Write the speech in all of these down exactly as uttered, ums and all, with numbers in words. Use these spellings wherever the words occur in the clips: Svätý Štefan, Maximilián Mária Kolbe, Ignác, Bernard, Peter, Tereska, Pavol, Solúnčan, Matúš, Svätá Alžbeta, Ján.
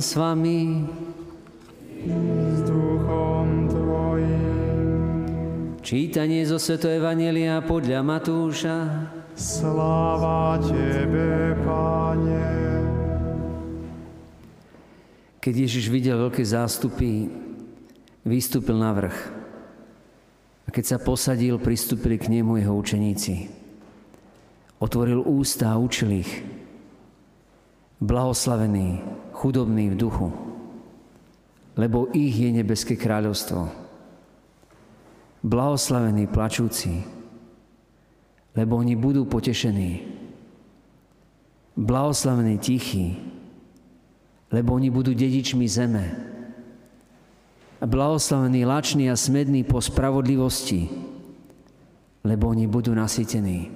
Pán s vami. S duchom tvojim. Čítanie zo Svätého Evanjelia podľa Matúša. Sláva tebe, Pane. Keď Ježiš videl veľké zástupy, vystúpil na vrch. A keď sa posadil, pristúpili k nemu jeho učeníci. Otvoril ústa a učil ich. Blahoslavený, chudobný v duchu, lebo ich je nebeské kráľovstvo. Blahoslavení plačúci, lebo oni budú potešení. Blahoslavení tichí, lebo oni budú dedičmi zeme. Blahoslavení lační a smední po spravodlivosti, lebo oni budú nasýtení.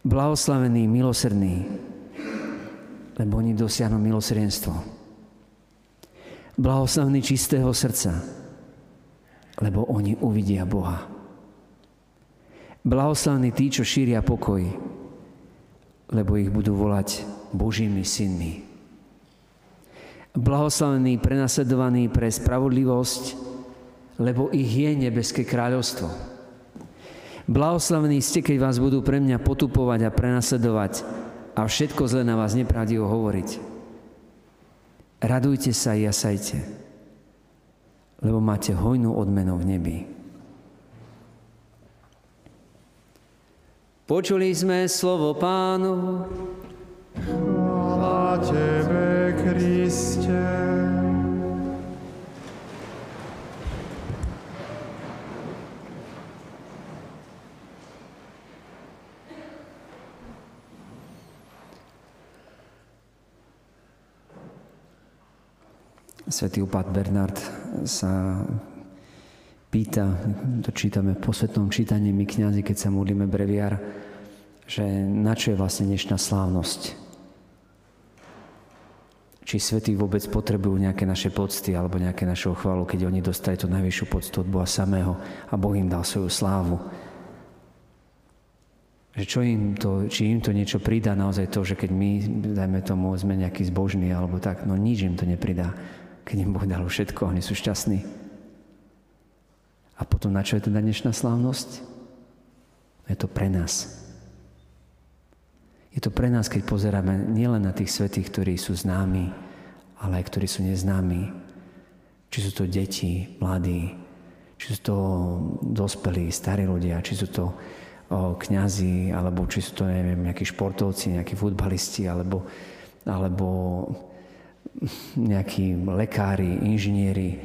Blahoslavení milosrdní, lebo oni dosiahnu milosrdenstvo. Blahoslavení čistého srdca, lebo oni uvidia Boha. Blahoslavní tí, čo šíria pokoj, lebo ich budú volať Božími synmi. Blahoslavní prenasledovaní pre spravodlivosť, lebo ich je nebeské kráľovstvo. Blahoslavní ste, keď vás budú pre mňa potupovať a prenasledovať a všetko zle na vás nepravdivo hovoriť. Radujte sa i jasajte, lebo máte hojnú odmenu v nebi. Počuli sme slovo Pánu. Chvála tebe, Kriste. Svätý upat Bernard sa pýta, to čítame po svätnom čítaní my kňazi, keď sa modlíme breviár, že na čo je vlastne dnešná slávnosť? Či svätí vôbec potrebujú nejaké naše pocty alebo nejaké našu chválu, keď oni dostali tú najvyššiu poctu od Boha samého a Boh im dal svoju slávu. Že čo im to, či im to niečo pridá naozaj to, že keď my, dajme tomu, sme nejaký zbožný alebo tak, no nič im to nepridá, keď im Boh dal všetko a oni sú šťastní. A potom na čo je teda dnešná slávnosť? Je to pre nás. Je to pre nás, keď pozeráme nielen na tých svätých, ktorí sú známi, ale aj ktorí sú neznámi. Či sú to deti, mladí, či sú to dospelí, starí ľudia, či sú to kňazi, alebo či sú to, neviem, nejakí športovci, nejakí futbalisti, alebo, alebo nejakí lekári, inžinieri,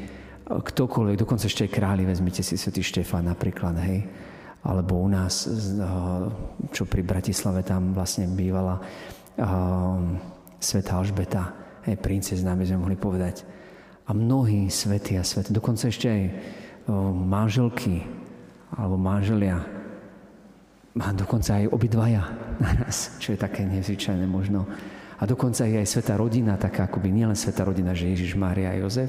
ktokoľvek, dokonca ešte aj králi, vezmite si Svätý Štefan napríklad, hej, alebo u nás, čo pri Bratislave tam vlastne bývala Svätá Alžbeta, hej, princezná, by sme mohli povedať. A mnohí svätí a sväté, dokonca ešte aj manželky, alebo manželia, a dokonca aj obidvaja naraz, čo je také nezvyčajné možno. A dokonca je aj svätá rodina, taká akoby nielen svätá rodina, že Ježiš, Mária a Jozef,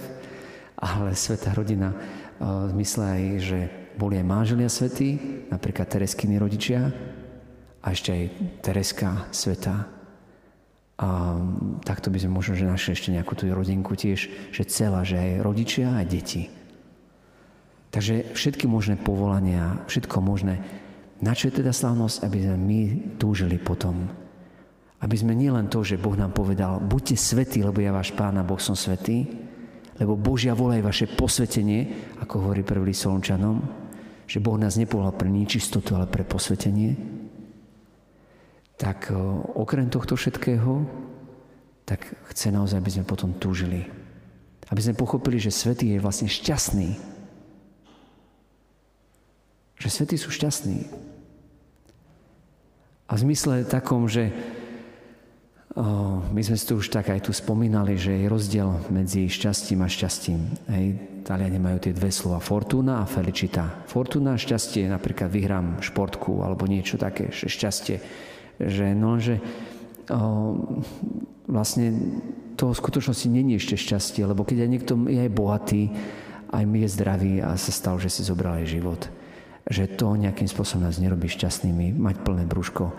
ale svätá rodina v zmysle aj, že boli aj manželia svätí, napríklad Tereskiny rodičia a ešte aj Tereska svätá. A takto by sme možno, že našli ešte nejakú tú rodinku tiež, že celá, že aj rodičia a deti. Takže všetky možné povolania, všetko možné. Na čo je teda slávnosť? Aby sme my túžili potom. Aby sme nielen to, že Boh nám povedal, buďte svätí, lebo ja váš Pán a Boh som svätý, lebo Božia vôľa je vaše posvetenie, ako hovorí prvý Solúnčanom, že Boh nás nepovolal pre nečistotu, ale pre posvetenie. Tak okrem tohto všetkého, tak chce naozaj, aby sme potom túžili. Aby sme pochopili, že svätý je vlastne šťastný. Že svätí sú šťastní. A v zmysle takom, že oh, my sme si to už tak aj tu spomínali, že je rozdiel medzi šťastím a šťastím. Hej, Taliani majú tie dve slova, fortuna a felicita. Fortuna a šťastie, napríklad vyhrám športku alebo niečo také, že šťastie. Že, no, že oh, vlastne to v skutočnosti není ešte šťastie, lebo keď aj niekto je aj bohatý, aj je zdravý a sa stalo, že si zobral aj život. Že to nejakým spôsobom nás nerobí šťastnými, mať plné brúško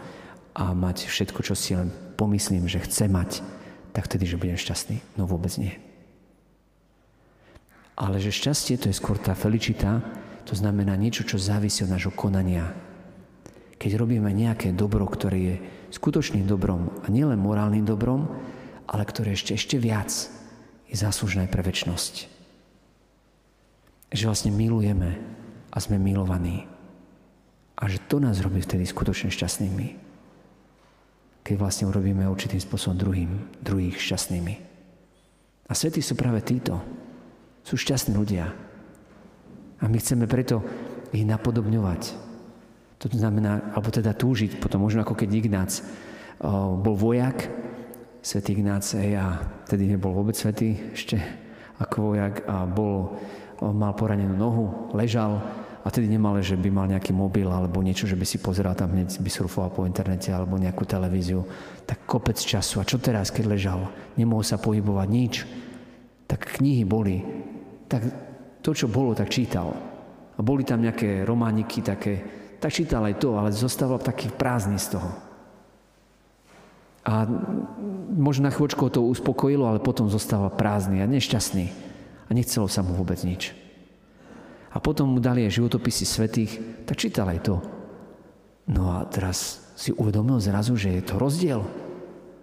a mať všetko, čo si len pomyslím, že chce mať. tak vtedy, že budem šťastný. No vôbec nie. Ale že šťastie, to je skôr tá felicita, to znamená niečo, čo závisí od nášho konania. Keď robíme nejaké dobro, ktoré je skutočným dobrom a nielen morálnym dobrom, ale ktoré ešte, ešte viac je záslužné pre večnosť. Že vlastne milujeme a sme milovaní. A že to nás robí vtedy skutočne šťastnými. Keď vlastne urobíme určitým spôsobom druhým, druhých šťastnými. A svätí sú práve títo. Sú šťastní ľudia. A my chceme preto ich napodobňovať. To znamená, alebo teda túžiť, potom možno ako keď Ignác o, bol vojak, svätý Ignác, hej, a tedy nebol vôbec svätý ešte ako vojak a bol, o, mal poranenú nohu, ležal. A tedy nemale, že by mal nejaký mobil alebo niečo, že by si pozeral tam hneď, by surfoval po internete alebo nejakú televíziu. Tak kopec času. A čo teraz, keď ležal? Nemohol sa pohybovať nič. Tak knihy boli. Tak to, čo bolo, tak čítal. A boli tam nejaké romániky také. Tak čítal aj to, ale zostával taký prázdny z toho. A možno na chvíľočku to uspokojilo, ale potom zostával prázdny a nešťastný. A nechcelo sa mu vôbec nič. A potom mu dali aj životopisy svätých, tak čítal aj to. No a teraz si uvedomil zrazu, že je to rozdiel.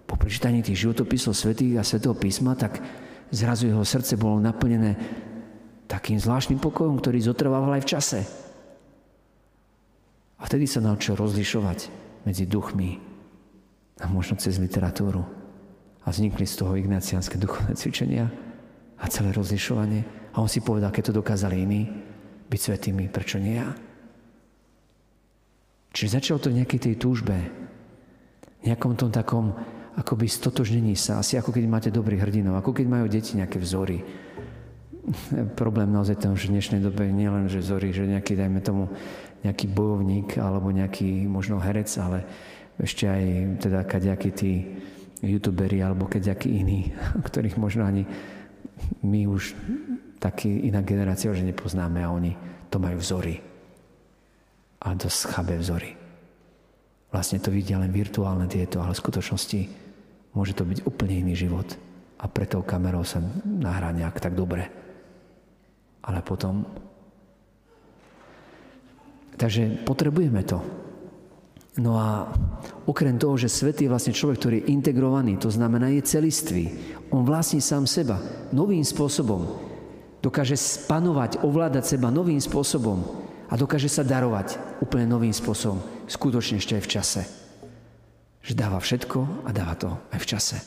Po prečítaní tých životopisov svätých a svätého písma, tak zrazu jeho srdce bolo naplnené takým zvláštnym pokojom, ktorý zotrvával aj v čase. A vtedy sa naučil rozlišovať medzi duchmi a možno cez literatúru. A vznikli z toho ignáciánske duchovné cvičenia a celé rozlišovanie. A on si povedal, keď to dokázali iní, byť svätými, prečo nie ja? Čiže začalo to v nejakej tej túžbe, nejakom tom takom akoby stotožnení sa, asi ako keď máte dobrých hrdinov, ako keď majú deti nejaké vzory. Problém naozaj toho, že v dnešnej dobe nie len, že vzory, že nejaký, dajme tomu, nejaký bojovník alebo nejaký možno herec, ale ešte aj teda kadejakí tí youtuberi alebo kadejakí iní, ktorých možno ani my už taký iná generácia, že nepoznáme a oni to majú vzory. A dosť chabé vzory. Vlastne to vidia len virtuálne tieto, ale v skutočnosti môže to byť úplne iný život. A pre tou kamerou sa nahrá nejak tak dobre. Ale potom... Takže potrebujeme to. No a okrem toho, že svätý je vlastne človek, ktorý je integrovaný, to znamená je celistvý. On vlastní sám seba novým spôsobom. Dokáže spanovať, ovládať seba novým spôsobom a dokáže sa darovať úplne novým spôsobom, skutočne ešte aj v čase. Že dáva všetko a dáva to aj v čase.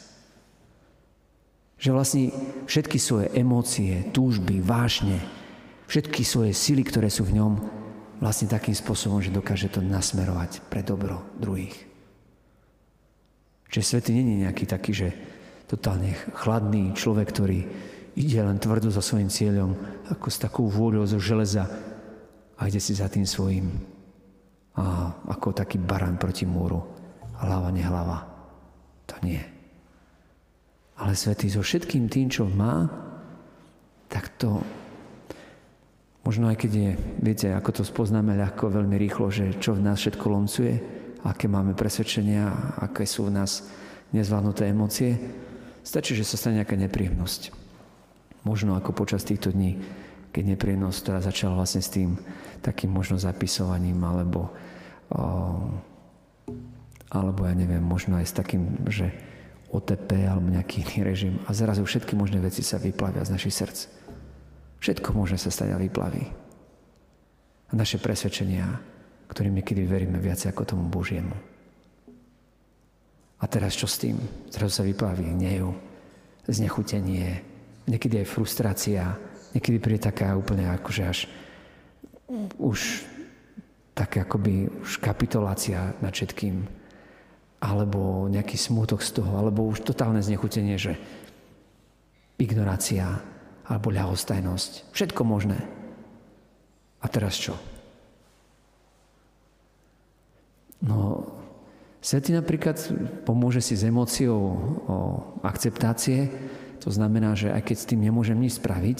Že vlastne všetky svoje emócie, túžby, vášne, všetky svoje sily, ktoré sú v ňom, vlastne takým spôsobom, že dokáže to nasmerovať pre dobro druhých. Čiže svätý nie je nejaký taký, že totálne chladný človek, ktorý ide len tvrdo za svojím cieľom, ako s takou vôľou zo železa a ide si za tým svojím. A ako taký barán proti múru. Hlava, nehlava. To nie. Ale svätý so všetkým tým, čo má, tak to... Možno aj keď je, viete, ako to spoznáme ľahko, veľmi rýchlo, že čo v nás všetko lomcuje, aké máme presvedčenia, aké sú v nás nezvládnuté emócie, stačí, že sa stane nejaká nepríjemnosť. Možno ako počas týchto dní, keď nepríjemnosť, ktorá začala vlastne s tým takým možno zapisovaním, alebo, alebo ja neviem, možno aj s takým, že O T P alebo nejaký iný režim. A zrazu všetky možné veci sa vyplavia z našich srdc. Všetko možné sa stať a vyplaví. A naše presvedčenia, ktorým niekedy veríme viac ako tomu Božiemu. A teraz čo s tým? Zrazu sa vyplaví hnev, znechutenie, niekedy aj frustrácia, niekedy príde taká úplne akože až už tak akoby už kapitulácia nad všetkým, alebo nejaký smútok z toho, alebo už totálne znechutenie, že ignorácia, alebo ľahostajnosť, všetko možné. A teraz čo? No, svätý napríklad pomôže si s emóciou o akceptácie. To znamená, že aj keď s tým nemôžem nič spraviť,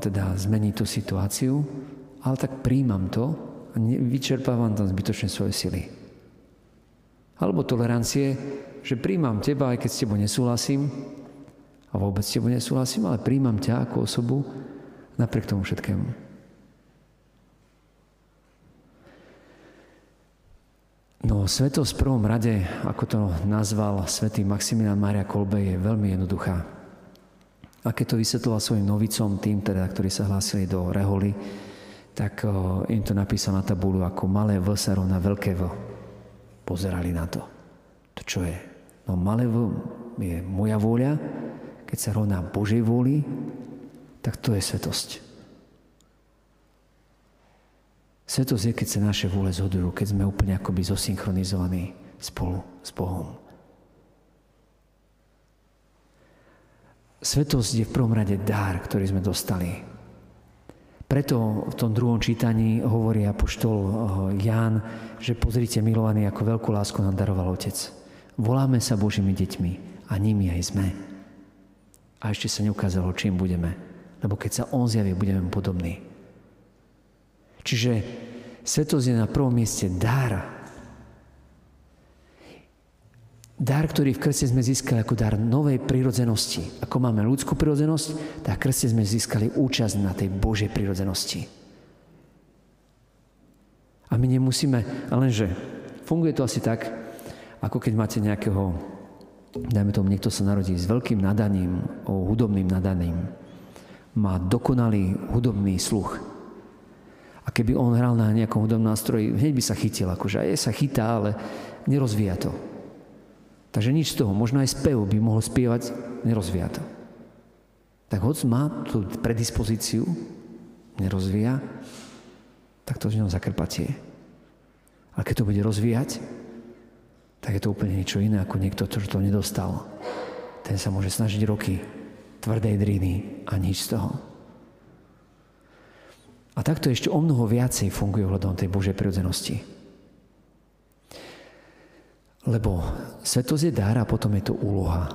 teda zmeniť tú situáciu, ale tak príjmam to a vyčerpávam tam zbytočne svoje sily. A Alebo tolerancie, že príjmam teba, aj keď s tebou nesúhlasím a vôbec s tebou nesúhlasím, ale príjmam ťa ako osobu napriek tomu všetkému. No, svetosť v prvom rade, ako to nazval svätý Maximilián Mária Kolbe, je veľmi jednoduchá. A keď to vysvetloval svojim novicom, tým teda, ktorí sa hlásili do reholy, tak o, im to napísal na tabuľu ako malé V sa rovná veľké V. Pozerali na to. To čo je? No malé V je moja vôľa, keď sa rovná Božej vôli, tak to je svetosť. Svetosť je, keď sa naše vôle zhodujú, keď sme úplne akoby zosynchronizovaní spolu s Bohom. Svetosť je v prvom rade dar, ktorý sme dostali. Preto v tom druhom čítaní hovorí apoštol Ján, že pozrite, milovaní, ako veľkú lásku nám daroval Otec. Voláme sa Božími deťmi a nimi aj sme. A ešte sa neukázalo, čím budeme. Lebo keď sa On zjaví, budeme podobní. Čiže svetosť je na prvom mieste dar. Dar, ktorý v krste sme získali ako dar novej prirodzenosti. Ako máme ľudskú prirodzenosť, tak v krste sme získali účasť na tej Božej prirodzenosti. A my nemusíme, lenže funguje to asi tak, ako keď máte nejakého, dajme tomu, niekto sa narodí s veľkým nadaním, hudobným nadaním. Má dokonalý hudobný sluch. A keby on hral na nejakom hudobnom nástroji, hneď by sa chytil, akože aj sa chytá, ale nerozvíja to. Takže nič z toho, možno aj spev by mohol spievať, nerozvíja to. Tak hoď má tú predispozíciu, nerozvíja, tak to z neho zakrpatie. Ale keď to bude rozvíjať, tak je to úplne niečo iné, ako niekto, čo to nedostal. Ten sa môže snažiť roky tvrdej driny a nič z toho. A takto ešte o mnoho viacej funguje ohľadom tej Božej prirodzenosti. Lebo svetosť je dar a potom je to úloha.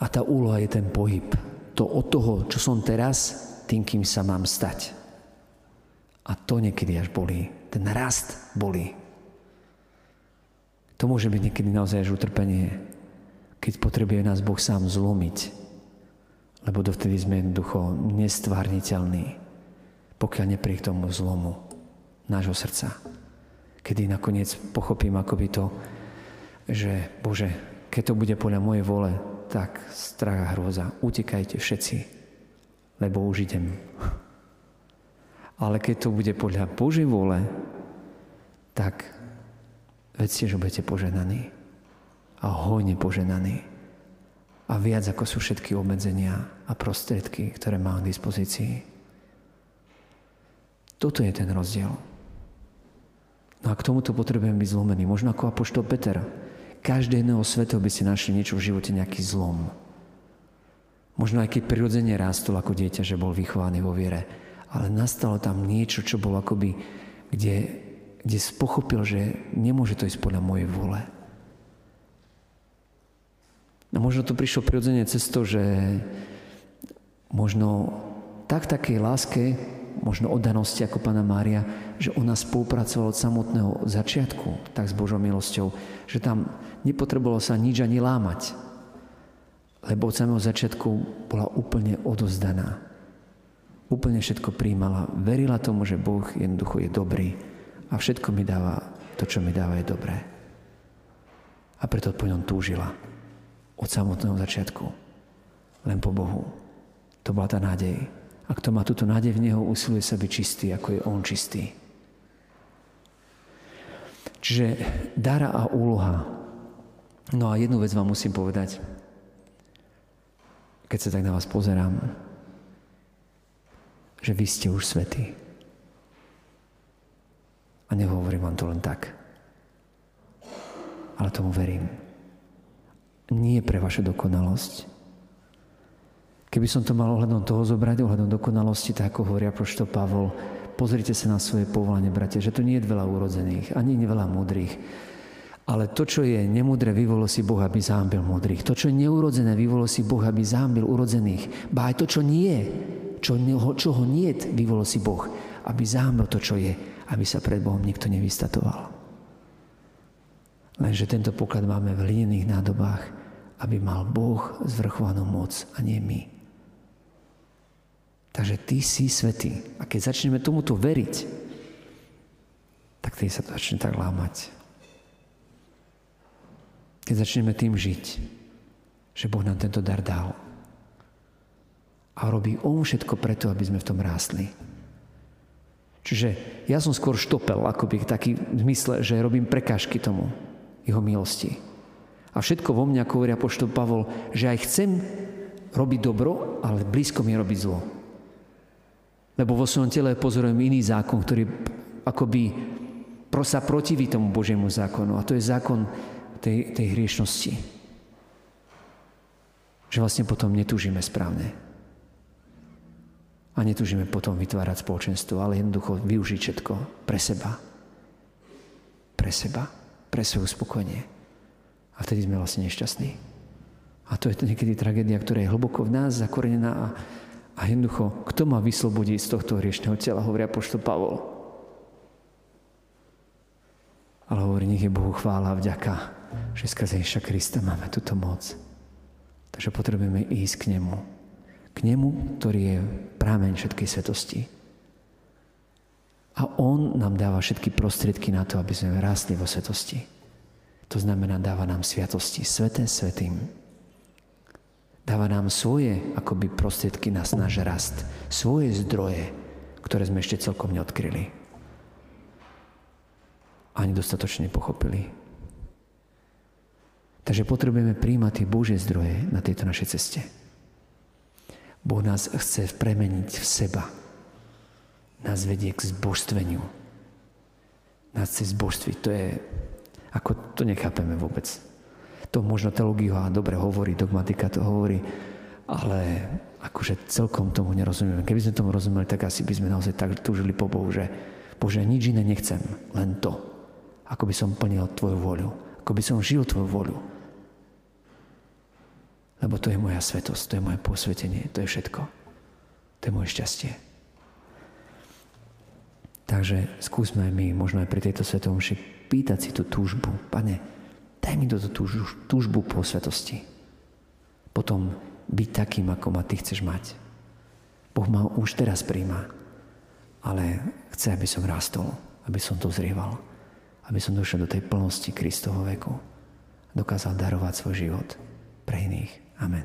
A tá úloha je ten pohyb. To od toho, čo som teraz, tým, kým sa mám stať. A to niekedy až bolí. Ten rast bolí. To môže byť niekedy naozaj až utrpenie, keď potrebuje nás Boh sám zlomiť. Lebo dovtedy sme jednoducho nestvárniteľní, pokiaľ neprie k tomu zlomu nášho srdca. Kedy nakoniec pochopím akoby to, že Bože, keď to bude podľa mojej vole, tak strach a hrôza, utekajte všetci, lebo už idem. Ale keď to bude podľa Božej vole, tak vedzte, že budete poženaní a hojne poženaní a viac ako sú všetky obmedzenia a prostriedky, ktoré mám k dispozícii. Toto je ten rozdiel. No a k tomuto potrebujem byť zlomený. Možno ako apoštol Peter. Každého jedného svätého by ste našli niečo v živote, nejaký zlom. Možno aj keď prirodzene rástol ako dieťa, že bol vychovaný vo viere. Ale nastalo tam niečo, čo bolo akoby, kde, kde pochopil, že nemôže to ísť podľa mojej vôle. No možno to prišlo prirodzene cez to, že možno tak takej láske, možno oddanosti ako Panna Mária, že ona spolupracovala od samotného začiatku, tak s Božou milosťou, že tam nepotrebovalo sa nič ani lámať, lebo od samého začiatku bola úplne odovzdaná. Úplne všetko prijímala, verila tomu, že Boh jednoducho je dobrý a všetko mi dáva, to, čo mi dáva, je dobré. A preto po ňom túžila od samotného začiatku, len po Bohu. To bola tá nádej. A kto má túto nádej v Neho, usiluje sa byť čistý, ako je On čistý. Čiže dara a úloha. No a jednu vec vám musím povedať, keď sa tak na vás pozerám, že vy ste už svätí. A nehovorím vám to len tak. Ale tomu verím. Nie pre vašu dokonalosť. Keby som to mal ohľadom toho zobrať, ohľadom dokonalosti, tak ako hovorí apoštol Pavol, pozrite sa na svoje povolanie, bratia, že tu nie je veľa urodzených, ani veľa múdrych. Ale to, čo je nemúdre, vyvolil si Boh, aby zahambil múdrych. To, čo je neurodzené, vyvolil si Boh, aby zahambil urodzených. Ba aj to, čo nie, čo, čoho nie, vyvolil si Boh, aby zahambil to, čo je, aby sa pred Bohom nikto nevystatoval. Lenže tento poklad máme v hlinených nádobách, aby mal Boh zvrchovanú moc a nie my. Takže ty si svätý. A keď začneme tomuto veriť, tak tedy sa to začne tak lámať. Keď začneme tým žiť, že Boh nám tento dar dal. A robí on všetko preto, aby sme v tom rástli. Čiže ja som skôr štopel, akoby taký v zmysle, že robím prekážky tomu, jeho milosti. A všetko vo mňa, ako hovorí apoštol Pavol, že aj chcem robiť dobro, ale blízko mi robiť zlo. Lebo vo svojom tele pozorujem iný zákon, ktorý akoby sa protiví tomu Božiemu zákonu. A to je zákon tej, tej hriešnosti. Že vlastne potom netúžime správne. A netúžime potom vytvárať spoločenstvo, ale jednoducho využiť všetko pre seba. Pre seba. Pre svoje uspokojenie. A vtedy sme vlastne nešťastní. A to je niekedy tragédia, ktorá je hlboko v nás zakorenená a, a jednoducho, kto má vyslobodiť z tohto hriešneho tela, hovorí apoštol Pavol. Ale hovorí, nech je Bohu chvála a vďaka, že skrze Ježiša Krista máme túto moc. Takže potrebujeme ísť k nemu. K nemu, ktorý je prameň všetkej svetosti. A on nám dáva všetky prostriedky na to, aby sme rástli vo svetosti. To znamená, dáva nám sviatosti, sveté svetým. Dáva nám svoje akoby prostriedky na náš rast, svoje zdroje, ktoré sme ešte celkom neodkryli. Ani dostatočne pochopili. Takže potrebujeme prijímať tie Božie zdroje na tejto našej ceste. Boh nás chce premeniť v seba. Nás vedie k zbožstveniu. Nás chce zbožstviť. To je, ako to nechápeme vôbec. To možno teológia dobre hovorí, dogmatika to hovorí, ale akože celkom tomu nerozumieme. Keby sme tomu rozumeli, tak asi by sme naozaj tak túžili po Bohu, že Bože, nič iné nechcem, len to. Ako by som plnil tvoju voľu. Ako by som žil tvoju voľu. Lebo to je moja svetosť, to je moje posvetenie, to je všetko. To je moje šťastie. Takže skúsme my, možno aj pri tejto svätej omši, pýtať si tú túžbu. Pane, daj mi túto túžbu po svetosti. Potom byť takým, ako ma ty chceš mať. Boh ma už teraz prijíma, ale chce, aby som rástol, aby som dozrieval, aby som došiel do tej plnosti Kristovho veku. Dokázal darovať svoj život pre iných. Amen.